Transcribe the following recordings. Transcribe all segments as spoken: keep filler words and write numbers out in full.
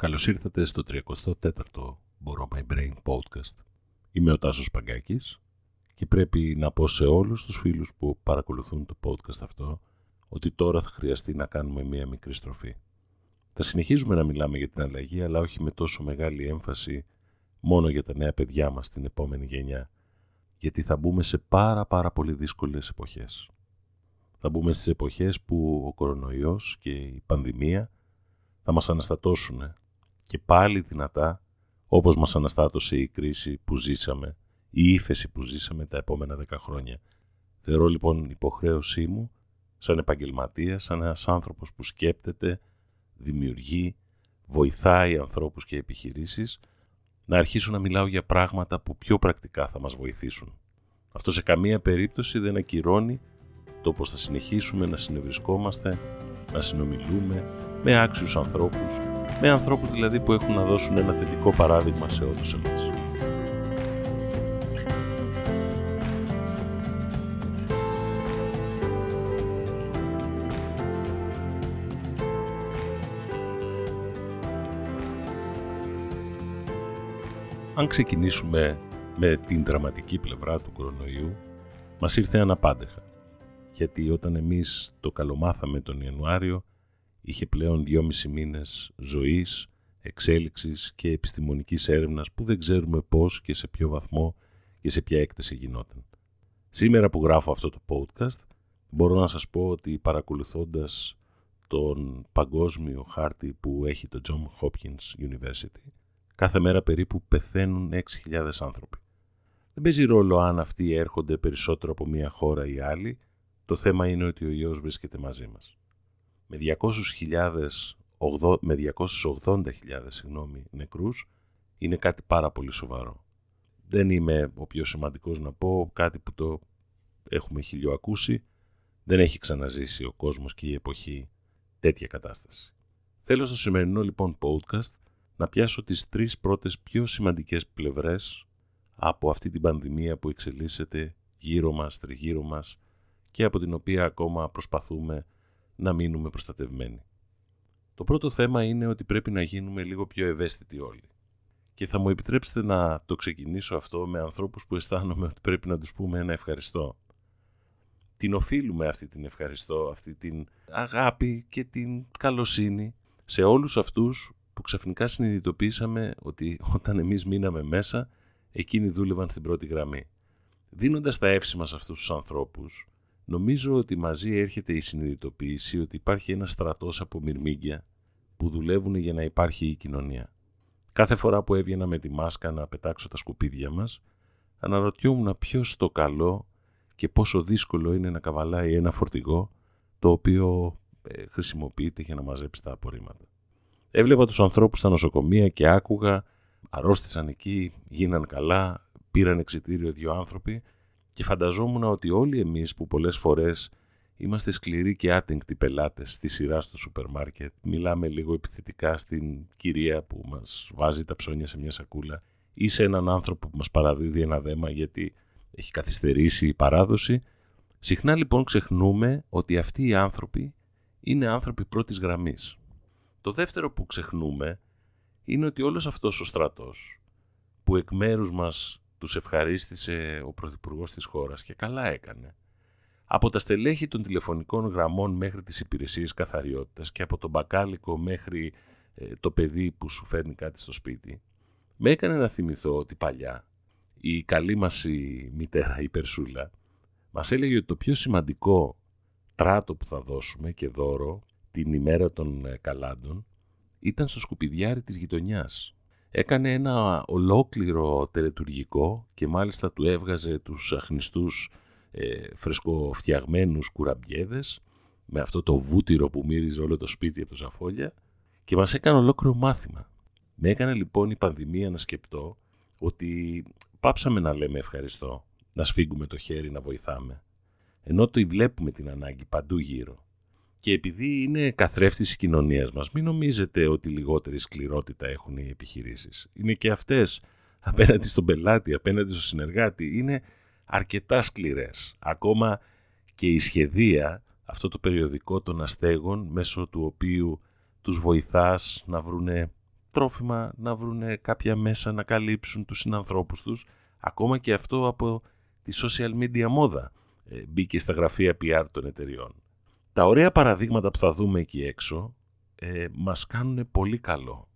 Καλώς ήρθατε στο τριακοστό τέταρτο Borrow My Brain podcast. Είμαι ο Τάσος Παγκάκης και πρέπει να πω σε όλους τους φίλους που παρακολουθούν το podcast αυτό ότι τώρα θα χρειαστεί να κάνουμε μία μικρή στροφή. Θα συνεχίζουμε να μιλάμε για την αλλαγή, αλλά όχι με τόσο μεγάλη έμφαση μόνο για τα νέα παιδιά μας την επόμενη γενιά, γιατί θα μπούμε σε πάρα πάρα πολύ δύσκολες εποχές. Θα μπούμε στις εποχές που ο κορονοϊός και η πανδημία θα μας αναστατώσουν και πάλι δυνατά, όπως μας αναστάτωσε η κρίση που ζήσαμε, η ύφεση που ζήσαμε τα επόμενα δέκα χρόνια. Θεωρώ λοιπόν υποχρέωσή μου, σαν επαγγελματίας, σαν ένας άνθρωπος που σκέπτεται, δημιουργεί, βοηθάει ανθρώπους και επιχειρήσεις, να αρχίσω να μιλάω για πράγματα που πιο πρακτικά θα μας βοηθήσουν. Αυτό σε καμία περίπτωση δεν ακυρώνει το πως θα συνεχίσουμε να συνευρισκόμαστε, να συνομιλούμε με άξιους ανθρώπους, με ανθρώπους δηλαδή που έχουν να δώσουν ένα θετικό παράδειγμα σε όλους εμάς. Αν ξεκινήσουμε με την δραματική πλευρά του κορονοϊού, μας ήρθε αναπάντεχα. Γιατί όταν εμείς το καλομάθαμε τον Ιανουάριο, είχε πλέον δυόμισι μήνες ζωής, εξέλιξης και επιστημονικής έρευνας που δεν ξέρουμε πώς και σε ποιο βαθμό και σε ποια έκταση γινόταν. Σήμερα που γράφω αυτό το podcast, μπορώ να σας πω ότι παρακολουθώντας τον παγκόσμιο χάρτη που έχει το John Hopkins University, κάθε μέρα περίπου πεθαίνουν έξι χιλιάδες άνθρωποι. Δεν παίζει ρόλο αν αυτοί έρχονται περισσότερο από μία χώρα ή άλλη, το θέμα είναι ότι ο ιός βρίσκεται μαζί μας. Με διακόσιες χιλιάδες, με διακόσιες ογδόντα χιλιάδες συγγνώμη, νεκρούς είναι κάτι πάρα πολύ σοβαρό. Δεν είμαι ο πιο σημαντικός να πω κάτι που το έχουμε χιλιοακούσει. Δεν έχει ξαναζήσει ο κόσμος και η εποχή τέτοια κατάσταση. Θέλω στο σημερινό λοιπόν podcast να πιάσω τις τρεις πρώτες πιο σημαντικές πλευρές από αυτή την πανδημία που εξελίσσεται γύρω μας, τριγύρω μας και από την οποία ακόμα προσπαθούμε να μείνουμε προστατευμένοι. Το πρώτο θέμα είναι ότι πρέπει να γίνουμε λίγο πιο ευαίσθητοι όλοι. Και θα μου επιτρέψετε να το ξεκινήσω αυτό με ανθρώπους που αισθάνομαι ότι πρέπει να τους πούμε ένα ευχαριστώ. Την οφείλουμε αυτή την ευχαριστώ, αυτή την αγάπη και την καλοσύνη σε όλους αυτούς που ξαφνικά συνειδητοποίησαμε ότι όταν εμείς μείναμε μέσα, εκείνοι δούλευαν στην πρώτη γραμμή. Δίνοντας τα εύσημα σε αυτούς τους ανθρώπους, νομίζω ότι μαζί έρχεται η συνειδητοποίηση ότι υπάρχει ένας στρατός από μυρμήγκια που δουλεύουν για να υπάρχει η κοινωνία. Κάθε φορά που έβγαινα με τη μάσκα να πετάξω τα σκουπίδια μας, αναρωτιόμουν ποιος το καλό και πόσο δύσκολο είναι να καβαλάει ένα φορτηγό το οποίο ε, χρησιμοποιείται για να μαζέψει τα απορρίμματα. Έβλεπα τους ανθρώπους στα νοσοκομεία και άκουγα, αρρώστησαν εκεί, γίναν καλά, πήραν εξιτήριο δύο άνθρωποι και φανταζόμουν ότι όλοι εμείς που πολλές φορές είμαστε σκληροί και άτεγκτοι πελάτες στη σειρά στο σούπερ μάρκετ, μιλάμε λίγο επιθετικά στην κυρία που μας βάζει τα ψώνια σε μια σακούλα ή σε έναν άνθρωπο που μας παραδίδει ένα δέμα γιατί έχει καθυστερήσει η παράδοση. Συχνά λοιπόν ξεχνούμε ότι αυτοί οι άνθρωποι είναι άνθρωποι πρώτης γραμμής. Το δεύτερο που ξεχνούμε είναι ότι όλος αυτός ο στρατός που εκ μέρους μας τους ευχαρίστησε ο Πρωθυπουργός της χώρας και καλά έκανε, από τα στελέχη των τηλεφωνικών γραμμών μέχρι τις υπηρεσίες καθαριότητας και από τον μπακάλικο μέχρι ε, το παιδί που σου φέρνει κάτι στο σπίτι, με έκανε να θυμηθώ ότι παλιά η καλή μας η μητέρα, η Περσούλα, μας έλεγε ότι το πιο σημαντικό τράτο που θα δώσουμε και δώρο την ημέρα των καλάντων ήταν στο σκουπιδιάρι της γειτονιάς. Έκανε ένα ολόκληρο τελετουργικό και μάλιστα του έβγαζε τους αχνιστούς ε, φρεσκοφτιαγμένους κουραμπιέδες με αυτό το βούτυρο που μύριζε όλο το σπίτι από το ζαφόλια και μας έκανε ολόκληρο μάθημα. Με έκανε λοιπόν η πανδημία να σκεπτώ ότι πάψαμε να λέμε ευχαριστώ, να σφίγγουμε το χέρι, να βοηθάμε, ενώ το βλέπουμε την ανάγκη παντού γύρω. Και επειδή είναι καθρέφτης της κοινωνίας μας, μην νομίζετε ότι λιγότερη σκληρότητα έχουν οι επιχειρήσεις. Είναι και αυτές απέναντι στον πελάτη, απέναντι στον συνεργάτη, είναι αρκετά σκληρές. Ακόμα και η σχεδία, αυτό το περιοδικό των αστέγων, μέσω του οποίου τους βοηθάς να βρουνε τρόφιμα, να βρούνε κάποια μέσα να καλύψουν τους συνανθρώπους τους. Ακόμα και αυτό από τη social media μόδα ε, μπήκε στα γραφεία πι αρ των εταιριών. Τα ωραία παραδείγματα που θα δούμε εκεί έξω ε, μας κάνουν πολύ καλό.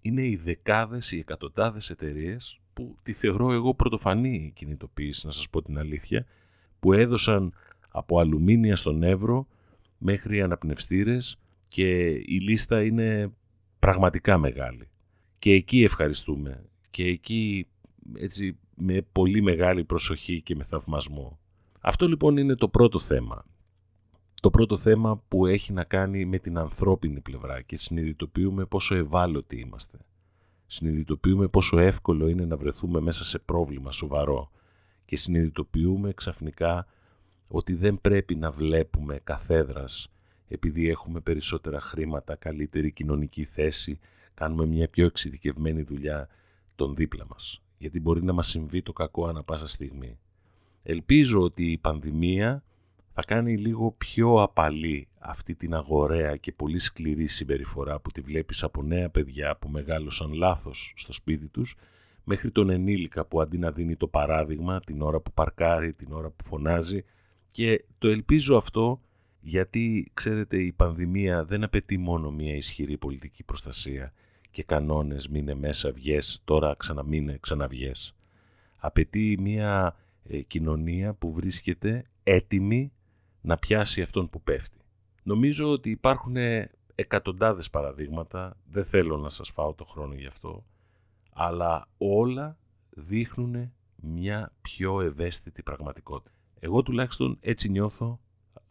Είναι οι δεκάδες, οι εκατοντάδες εταιρείες που τη θεωρώ εγώ πρωτοφανή κινητοποίηση, να σας πω την αλήθεια, που έδωσαν από αλουμίνια στον Εύρο μέχρι αναπνευστήρες και η λίστα είναι πραγματικά μεγάλη. Και εκεί ευχαριστούμε και εκεί έτσι με πολύ μεγάλη προσοχή και με θαυμασμό. Αυτό λοιπόν είναι το πρώτο θέμα. Το πρώτο θέμα που έχει να κάνει με την ανθρώπινη πλευρά και συνειδητοποιούμε πόσο ευάλωτοι είμαστε. Συνειδητοποιούμε πόσο εύκολο είναι να βρεθούμε μέσα σε πρόβλημα σοβαρό και συνειδητοποιούμε ξαφνικά ότι δεν πρέπει να βλέπουμε καθέδρας επειδή έχουμε περισσότερα χρήματα, καλύτερη κοινωνική θέση, κάνουμε μια πιο εξειδικευμένη δουλειά τον δίπλα μας. Γιατί μπορεί να μας συμβεί το κακό ανά πάσα στιγμή. Ελπίζω ότι η πανδημία θα κάνει λίγο πιο απαλή αυτή την αγοραία και πολύ σκληρή συμπεριφορά που τη βλέπεις από νέα παιδιά που μεγάλωσαν λάθος στο σπίτι τους, μέχρι τον ενήλικα που αντί να δίνει το παράδειγμα την ώρα που παρκάρει, την ώρα που φωνάζει. Και το ελπίζω αυτό γιατί, ξέρετε, η πανδημία δεν απαιτεί μόνο μια ισχυρή πολιτική προστασία και κανόνες, μείνε μέσα, βγες, τώρα ξαναμείνε, ξαναβγες. Απαιτεί μια ε, κοινωνία που βρίσκεται έτοιμη να πιάσει αυτόν που πέφτει. Νομίζω ότι υπάρχουν εκατοντάδες παραδείγματα, δεν θέλω να σας φάω το χρόνο γι' αυτό, αλλά όλα δείχνουν μια πιο ευαίσθητη πραγματικότητα. Εγώ τουλάχιστον έτσι νιώθω,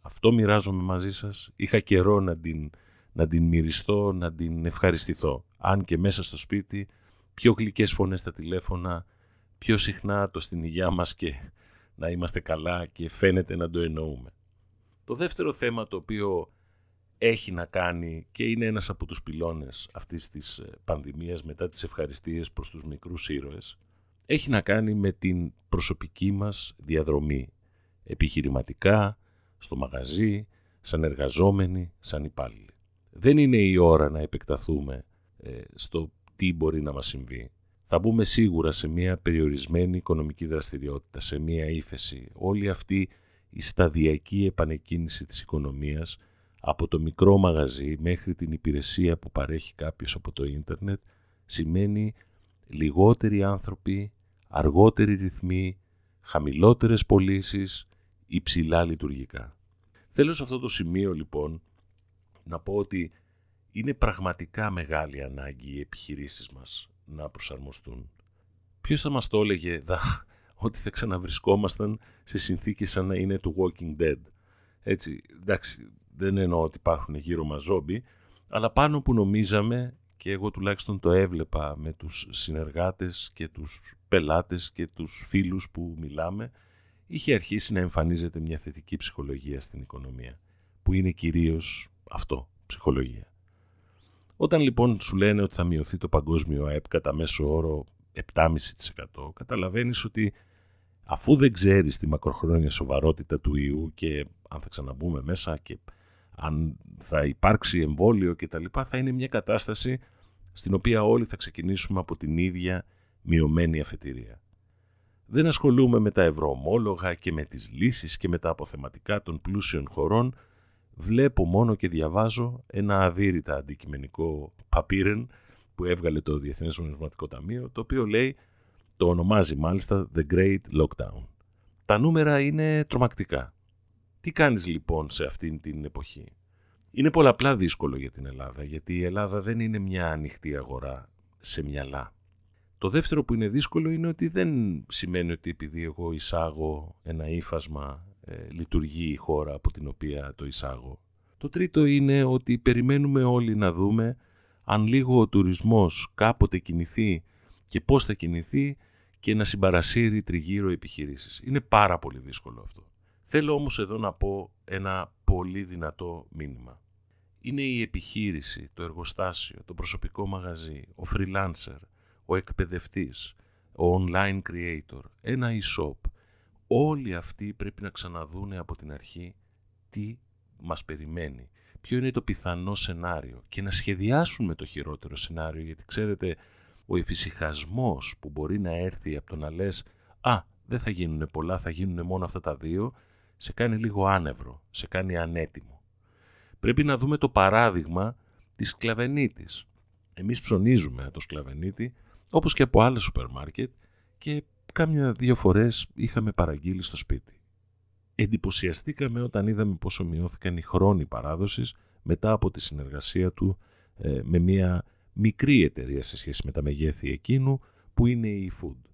αυτό μοιράζομαι μαζί σας, είχα καιρό να την, να την μυριστώ, να την ευχαριστηθώ. Αν και μέσα στο σπίτι, πιο γλυκές φωνές στα τηλέφωνα, πιο συχνά το στην υγειά μας και να είμαστε καλά και φαίνεται να το εννοούμε. Το δεύτερο θέμα το οποίο έχει να κάνει και είναι ένας από τους πυλώνες αυτής της πανδημίας μετά τις ευχαριστίες προς τους μικρούς ήρωες, έχει να κάνει με την προσωπική μας διαδρομή. Επιχειρηματικά, στο μαγαζί, σαν εργαζόμενοι, σαν υπάλληλοι. Δεν είναι η ώρα να επεκταθούμε ε, στο τι μπορεί να μας συμβεί. Θα μπούμε σίγουρα σε μια περιορισμένη οικονομική δραστηριότητα, σε μια ύφεση. Όλη αυτή η σταδιακή επανεκκίνηση της οικονομίας από το μικρό μαγαζί μέχρι την υπηρεσία που παρέχει κάποιος από το ίντερνετ σημαίνει λιγότεροι άνθρωποι, αργότεροι ρυθμοί, χαμηλότερες πωλήσεις, υψηλά λειτουργικά. Θέλω σε αυτό το σημείο λοιπόν να πω ότι είναι πραγματικά μεγάλη ανάγκη οι επιχειρήσεις μας να προσαρμοστούν. Ποιος θα μας το έλεγε δα, ότι θα ξαναβρισκόμασταν σε συνθήκες σαν να είναι του Walking Dead. Έτσι, εντάξει, δεν εννοώ ότι υπάρχουν γύρω μας ζόμπι, αλλά πάνω που νομίζαμε και εγώ τουλάχιστον το έβλεπα με τους συνεργάτες και τους πελάτες και τους φίλους που μιλάμε, είχε αρχίσει να εμφανίζεται μια θετική ψυχολογία στην οικονομία, που είναι κυρίως αυτό, ψυχολογία. Όταν λοιπόν σου λένε ότι θα μειωθεί το παγκόσμιο ΑΕΠ κατά μέσο όρο επτά κόμμα πέντε τοις εκατό, καταλαβαίνεις ότι αφού δεν ξέρεις τη μακροχρόνια σοβαρότητα του ιού και αν θα ξαναμπούμε μέσα και αν θα υπάρξει εμβόλιο κτλ, θα είναι μια κατάσταση στην οποία όλοι θα ξεκινήσουμε από την ίδια μειωμένη αφετηρία. Δεν ασχολούμαι με τα ευρωομόλογα και με τις λύσεις και με τα αποθεματικά των πλούσιων χωρών. Βλέπω μόνο και διαβάζω ένα αδύρυτα αντικειμενικό παπίρεν που έβγαλε το Διεθνές Νομισματικό Ταμείο, το οποίο λέει, το ονομάζει μάλιστα The Great Lockdown. Τα νούμερα είναι τρομακτικά. Τι κάνεις λοιπόν σε αυτήν την εποχή? Είναι πολλαπλά δύσκολο για την Ελλάδα, γιατί η Ελλάδα δεν είναι μια ανοιχτή αγορά σε μυαλά. Το δεύτερο που είναι δύσκολο είναι ότι δεν σημαίνει ότι επειδή εγώ εισάγω ένα ύφασμα, ε, λειτουργεί η χώρα από την οποία το εισάγω. Το τρίτο είναι ότι περιμένουμε όλοι να δούμε αν λίγο ο τουρισμός κάποτε κινηθεί και πώς θα κινηθεί και να συμπαρασύρει τριγύρω επιχειρήσεις. Είναι πάρα πολύ δύσκολο αυτό. Θέλω όμως εδώ να πω ένα πολύ δυνατό μήνυμα. Είναι η επιχείρηση, το εργοστάσιο, το προσωπικό μαγαζί, ο freelancer, ο εκπαιδευτής, ο online creator, ένα e-shop. Όλοι αυτοί πρέπει να ξαναδούνε από την αρχή τι μας περιμένει. ποιο είναι το πιθανό σενάριο και να σχεδιάσουμε το χειρότερο σενάριο, γιατί ξέρετε, ο εφησυχασμός που μπορεί να έρθει από το να λες «Α, δεν θα γίνουν πολλά, θα γίνουν μόνο αυτά τα δύο», σε κάνει λίγο άνευρο, σε κάνει ανέτοιμο. Πρέπει να δούμε το παράδειγμα της Σκλαβενίτης. Εμείς ψωνίζουμε το Σκλαβενίτη, όπως και από άλλα σούπερ μάρκετ, και κάμια-δύο φορές είχαμε παραγγείλει στο σπίτι. Εντυπωσιαστήκαμε όταν είδαμε πόσο μειώθηκαν οι χρόνοι παράδοσης μετά από τη συνεργασία του ε, με μια μικρή εταιρεία σε σχέση με τα μεγέθη εκείνου, που είναι η e-food.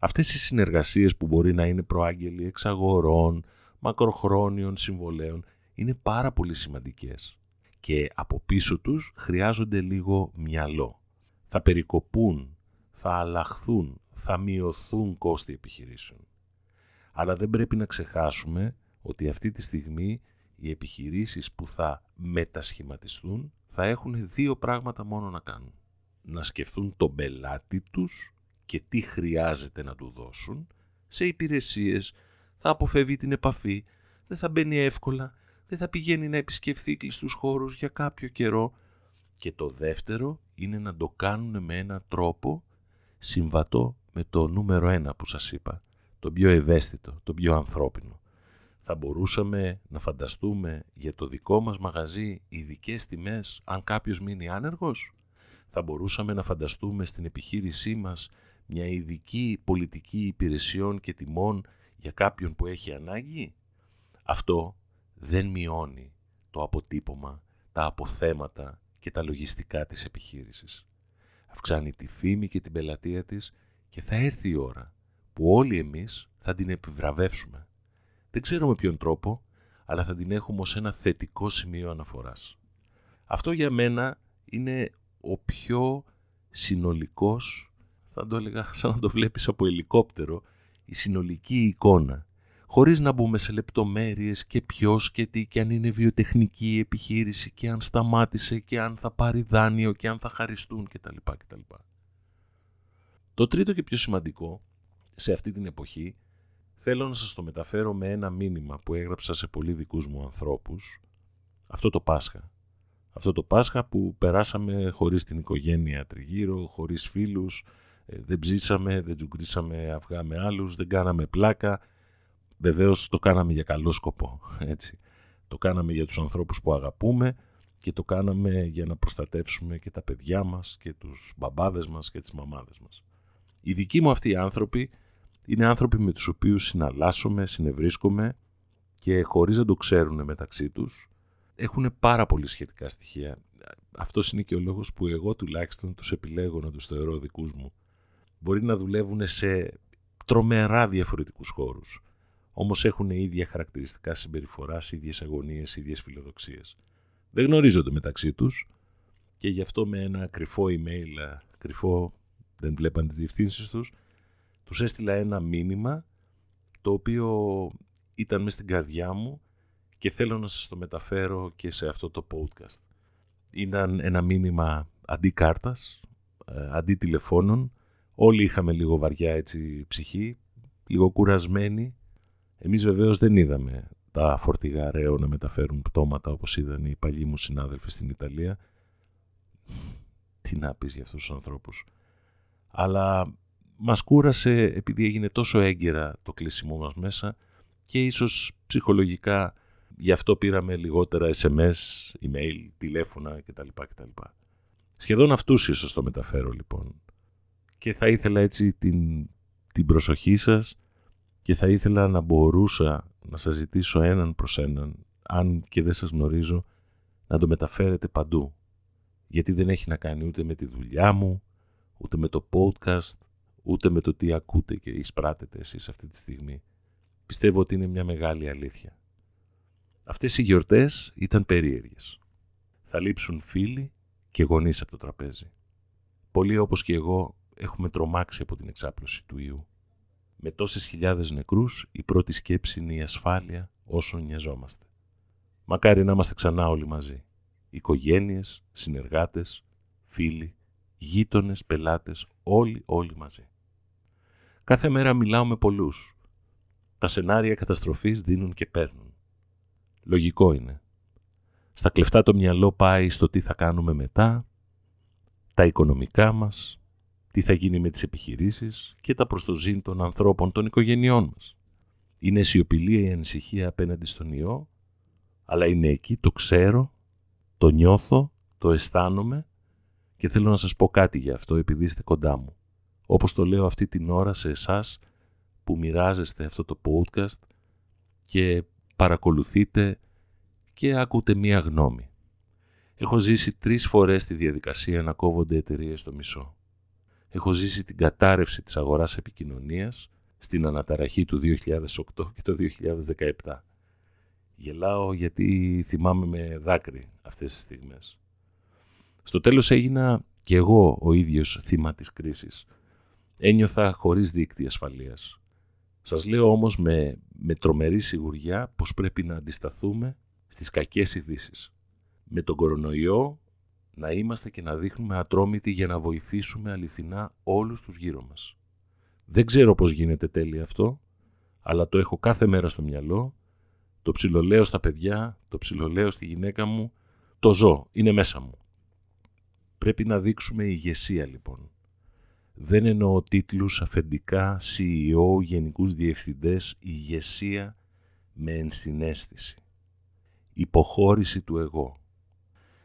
Αυτές οι συνεργασίες που μπορεί να είναι προάγγελοι εξαγορών, μακροχρόνιων συμβολέων, είναι πάρα πολύ σημαντικές και από πίσω τους χρειάζονται λίγο μυαλό. Θα περικοπούν, θα αλλαχθούν, θα μειωθούν κόστη επιχειρήσεων. Αλλά δεν πρέπει να ξεχάσουμε ότι αυτή τη στιγμή οι επιχειρήσεις που θα μετασχηματιστούν θα έχουν δύο πράγματα μόνο να κάνουν. Να σκεφτούν τον πελάτη τους και τι χρειάζεται να του δώσουν σε υπηρεσίες, θα αποφεύγει την επαφή, δεν θα μπαίνει εύκολα, δεν θα πηγαίνει να επισκεφθεί κλειστούς χώρους για κάποιο καιρό. Και το δεύτερο είναι να το κάνουν με έναν τρόπο συμβατό με το νούμερο ένα που σας είπα, το πιο ευαίσθητο, το πιο ανθρώπινο. Θα μπορούσαμε να φανταστούμε για το δικό μας μαγαζί ειδικές τιμές αν κάποιος μείνει άνεργος? Θα μπορούσαμε να φανταστούμε στην επιχείρησή μας μια ειδική πολιτική υπηρεσιών και τιμών για κάποιον που έχει ανάγκη? Αυτό δεν μειώνει το αποτύπωμα, τα αποθέματα και τα λογιστικά της επιχείρησης. Αυξάνει τη φήμη και την πελατεία της και θα έρθει η ώρα που όλοι εμείς θα την επιβραβεύσουμε. Δεν ξέρω με ποιον τρόπο, αλλά θα την έχουμε ως ένα θετικό σημείο αναφοράς. Αυτό για μένα είναι ο πιο συνολικός, θα το έλεγα σαν να το βλέπεις από ελικόπτερο, η συνολική εικόνα. Χωρίς να μπούμε σε λεπτομέρειες και ποιος και τι και αν είναι βιοτεχνική η επιχείρηση και αν σταμάτησε και αν θα πάρει δάνειο και αν θα χαριστούν κτλ. κτλ. Το τρίτο και πιο σημαντικό σε αυτή την εποχή θέλω να σας το μεταφέρω με ένα μήνυμα που έγραψα σε πολλοί δικούς μου ανθρώπους αυτό το Πάσχα. Αυτό το Πάσχα που περάσαμε χωρίς την οικογένεια τριγύρω, χωρίς φίλους, δεν ψήσαμε, δεν τζουγκρίσαμε αυγά με άλλους, δεν κάναμε πλάκα. Βεβαίως το κάναμε για καλό σκοπό, έτσι. Το κάναμε για τους ανθρώπους που αγαπούμε και το κάναμε για να προστατεύσουμε και τα παιδιά μας και τους μπαμπάδες μας και τις μαμάδες μας. Οι δικοί μου αυτοί οι άνθρωποι είναι άνθρωποι με τους οποίους συναλλάσσομαι, συνευρίσκομαι και χωρίς να το ξέρουν μεταξύ τους έχουν πάρα πολύ σχετικά στοιχεία. Αυτός είναι και ο λόγος που εγώ τουλάχιστον τους επιλέγω να τους θεωρώ δικούς μου. Μπορεί να δουλεύουν σε τρομερά διαφορετικούς χώρους, όμως έχουν ίδια χαρακτηριστικά συμπεριφοράς, ίδιες αγωνίες, ίδιες φιλοδοξίες. Δεν γνωρίζονται μεταξύ τους και γι' αυτό με ένα κρυφό email, κρυφό, δεν βλέπαν τις διευθύνσεις τους, τους έστειλα ένα μήνυμα το οποίο ήταν μες στην καρδιά μου και θέλω να σας το μεταφέρω και σε αυτό το podcast. Ήταν ένα μήνυμα αντί κάρτας, αντί τηλεφώνων. Όλοι είχαμε λίγο βαριά έτσι ψυχή, λίγο κουρασμένοι. Εμείς βεβαίως δεν είδαμε τα φορτηγά ρέο να μεταφέρουν πτώματα όπως είδαν οι παλιοί μου συνάδελφοι στην Ιταλία. Τι να πεις για αυτούς τους ανθρώπους. Αλλά μας κούρασε επειδή έγινε τόσο έγκαιρα το κλείσιμό μας μέσα και ίσως ψυχολογικά γι' αυτό πήραμε λιγότερα ες εμ ες, email, τηλέφωνα κτλ. κτλ. Σχεδόν αυτούς ίσως το μεταφέρω λοιπόν. Και θα ήθελα έτσι την, την προσοχή σας και θα ήθελα να μπορούσα να σας ζητήσω έναν προς έναν, αν και δεν σας γνωρίζω, να το μεταφέρετε παντού. Γιατί δεν έχει να κάνει ούτε με τη δουλειά μου, ούτε με το podcast, ούτε με το τι ακούτε και εισπράτετε εσείς αυτή τη στιγμή. Πιστεύω ότι είναι μια μεγάλη αλήθεια. Αυτές οι γιορτές ήταν περίεργες. Θα λείψουν φίλοι και γονείς από το τραπέζι. Πολλοί όπως και εγώ έχουμε τρομάξει από την εξάπλωση του ιού. Με τόσες χιλιάδες νεκρούς, η πρώτη σκέψη είναι η ασφάλεια όσων νοιαζόμαστε. Μακάρι να είμαστε ξανά όλοι μαζί. Οικογένειες, συνεργάτες, φίλοι, γείτονες, πελάτες, όλοι όλοι μαζί. Κάθε μέρα μιλάω με πολλούς. Τα σενάρια καταστροφής δίνουν και παίρνουν. Λογικό είναι. Στα κλεφτά το μυαλό πάει στο τι θα κάνουμε μετά, τα οικονομικά μας, τι θα γίνει με τις επιχειρήσεις και τα προστοζήν των ανθρώπων, των οικογενειών μας. Είναι σιωπηλή η ανησυχία απέναντι στον ιό, αλλά είναι εκεί, το ξέρω, το νιώθω, το αισθάνομαι και θέλω να σας πω κάτι γι' αυτό επειδή είστε κοντά μου. Όπως το λέω αυτή την ώρα σε εσάς που μοιράζεστε αυτό το podcast και παρακολουθείτε και ακούτε μία γνώμη. Έχω ζήσει τρεις φορές τη διαδικασία να κόβονται εταιρείες στο μισό. Έχω ζήσει την κατάρρευση της αγοράς επικοινωνίας στην αναταραχή του δύο χιλιάδες οκτώ και το δύο χιλιάδες δεκαεπτά. Γελάω γιατί θυμάμαι με δάκρυ αυτές τις στιγμές. Στο τέλος έγινα και εγώ ο ίδιος θύμα της κρίσης. Ένιωθα χωρίς δίκτυ ασφαλείας. Σας λέω όμως με, με τρομερή σιγουριά πως πρέπει να αντισταθούμε στις κακές ειδήσεις. Με τον κορονοϊό να είμαστε και να δείχνουμε ατρόμητοι για να βοηθήσουμε αληθινά όλους τους γύρω μας. Δεν ξέρω πώς γίνεται τέλεια αυτό, αλλά το έχω κάθε μέρα στο μυαλό. Το ψιλολέω στα παιδιά, το ψιλολέω στη γυναίκα μου, το ζω, είναι μέσα μου. Πρέπει να δείξουμε ηγεσία λοιπόν. Δεν εννοώ τίτλους, αφεντικά, σι ι ο, γενικούς διευθυντές, ηγεσία με ενσυναίσθηση. Υποχώρηση του εγώ.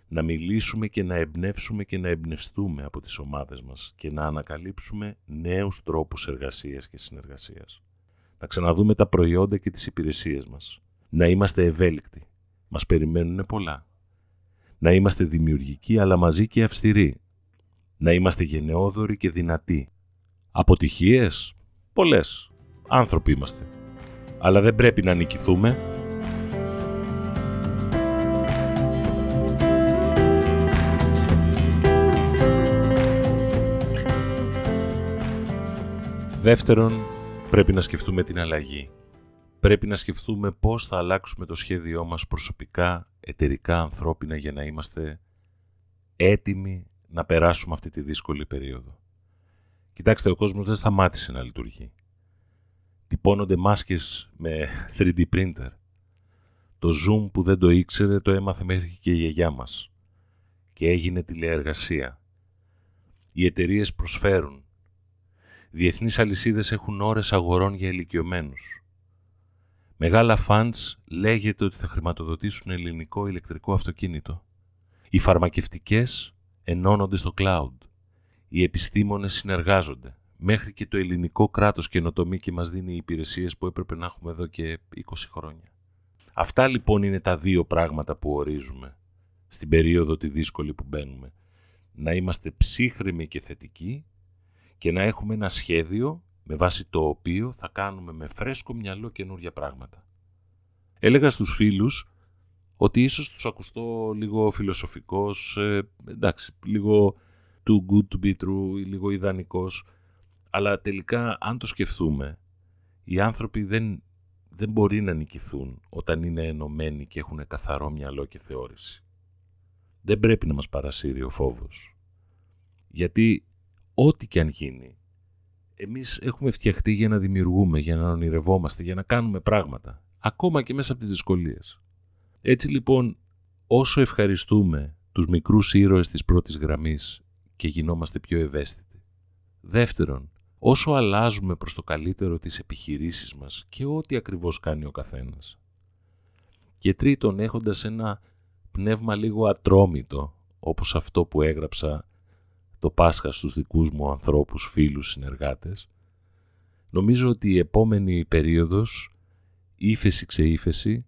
Να μιλήσουμε και να εμπνεύσουμε και να εμπνευστούμε από τις ομάδες μας και να ανακαλύψουμε νέους τρόπους εργασίας και συνεργασίας. Να ξαναδούμε τα προϊόντα και τις υπηρεσίες μας. Να είμαστε ευέλικτοι. Μας περιμένουν πολλά. Να είμαστε δημιουργικοί αλλά μαζί και αυστηροί. Να είμαστε γενναιόδοροι και δυνατοί. Αποτυχίες? Πολλές. Άνθρωποι είμαστε. Αλλά δεν πρέπει να νικηθούμε. Δεύτερον, πρέπει να σκεφτούμε την αλλαγή. Πρέπει να σκεφτούμε πώς θα αλλάξουμε το σχέδιό μας προσωπικά, εταιρικά, ανθρώπινα για να είμαστε έτοιμοι να περάσουμε αυτή τη δύσκολη περίοδο. Κοιτάξτε, ο κόσμος δεν σταμάτησε να λειτουργεί. Τυπώνονται μάσκες με θρι ντι printer. Το Zoom που δεν το ήξερε το έμαθε μέχρι και η γιαγιά μας. Και έγινε τηλεεργασία. Οι εταιρείες προσφέρουν. Διεθνείς αλυσίδες έχουν ώρες αγορών για ηλικιωμένους. Μεγάλα φαντς λέγεται ότι θα χρηματοδοτήσουν ελληνικό ηλεκτρικό αυτοκίνητο. Οι φαρμακευτικές ενώνονται στο cloud. Οι επιστήμονες συνεργάζονται. Μέχρι και το ελληνικό κράτος καινοτομεί και μας δίνει υπηρεσίες που έπρεπε να έχουμε εδώ και είκοσι χρόνια. Αυτά λοιπόν είναι τα δύο πράγματα που ορίζουμε στην περίοδο τη δύσκολη που μπαίνουμε. Να είμαστε ψύχριμοι και θετικοί και να έχουμε ένα σχέδιο με βάση το οποίο θα κάνουμε με φρέσκο μυαλό καινούργια πράγματα. Έλεγα στους φίλους ότι ίσως τους ακουστώ λίγο φιλοσοφικός, ε, εντάξει, λίγο too good to be true ή λίγο ιδανικός, αλλά τελικά αν το σκεφτούμε, οι άνθρωποι δεν, δεν μπορεί να νικηθούν όταν είναι ενωμένοι και έχουν καθαρό μυαλό και θεώρηση. Δεν πρέπει να μας παρασύρει ο φόβος. Γιατί ό,τι και αν γίνει, εμείς έχουμε φτιαχτεί για να δημιουργούμε, για να ονειρευόμαστε, για να κάνουμε πράγματα, ακόμα και μέσα από τις δυσκολίες. Έτσι λοιπόν, όσο ευχαριστούμε τους μικρούς ήρωες της πρώτης γραμμής και γινόμαστε πιο ευαίσθητοι. Δεύτερον, όσο αλλάζουμε προς το καλύτερο τις επιχειρήσεις μας και ό,τι ακριβώς κάνει ο καθένας. Και τρίτον, έχοντας ένα πνεύμα λίγο ατρόμητο, όπως αυτό που έγραψα το Πάσχα στους δικούς μου ανθρώπους, φίλους, συνεργάτες, νομίζω ότι η επόμενη περίοδος, ύφεση ξεύφεση,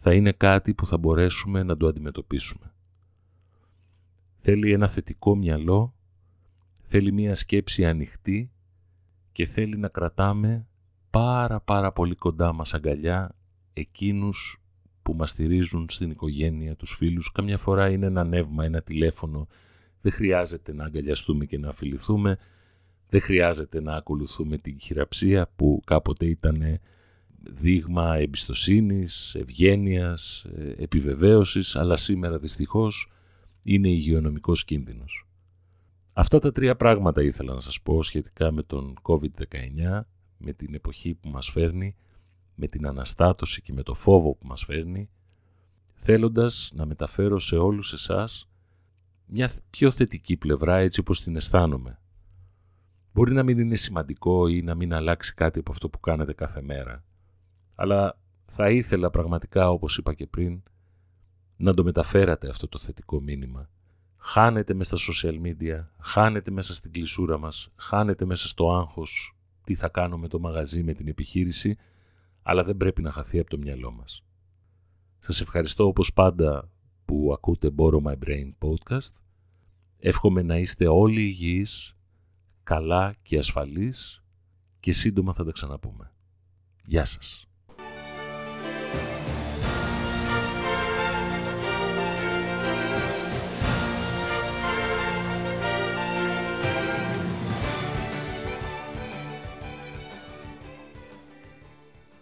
θα είναι κάτι που θα μπορέσουμε να το αντιμετωπίσουμε. Θέλει ένα θετικό μυαλό, θέλει μια σκέψη ανοιχτή και θέλει να κρατάμε πάρα πάρα πολύ κοντά μας αγκαλιά εκείνους που μας στηρίζουν στην οικογένεια, τους φίλους. Καμιά φορά είναι ένα νεύμα, ένα τηλέφωνο. Δεν χρειάζεται να αγκαλιαστούμε και να φιληθούμε. Δεν χρειάζεται να ακολουθούμε την χειραψία που κάποτε ήταν δείγμα εμπιστοσύνης, ευγένειας, επιβεβαίωσης, αλλά σήμερα δυστυχώς είναι υγειονομικός κίνδυνος. Αυτά τα τρία πράγματα ήθελα να σας πω σχετικά με τον κόβιντ δεκαεννιά, με την εποχή που μας φέρνει, με την αναστάτωση και με το φόβο που μας φέρνει. θέλοντας να μεταφέρω σε όλους εσάς μια πιο θετική πλευρά έτσι όπως την αισθάνομαι. Μπορεί να μην είναι σημαντικό ή να μην αλλάξει κάτι από αυτό που κάνετε κάθε μέρα, αλλά θα ήθελα πραγματικά, όπως είπα και πριν, να το μεταφέρατε αυτό το θετικό μήνυμα. Χάνετε μέσα στα social media, χάνετε μέσα στην κλεισούρα μας, χάνετε μέσα στο άγχος τι θα κάνω με το μαγαζί, με την επιχείρηση, αλλά δεν πρέπει να χαθεί από το μυαλό μας. Σας ευχαριστώ όπως πάντα που ακούτε Borrow My Brain podcast. Εύχομαι να είστε όλοι υγιείς, καλά και ασφαλείς και σύντομα θα τα ξαναπούμε. Γεια σας.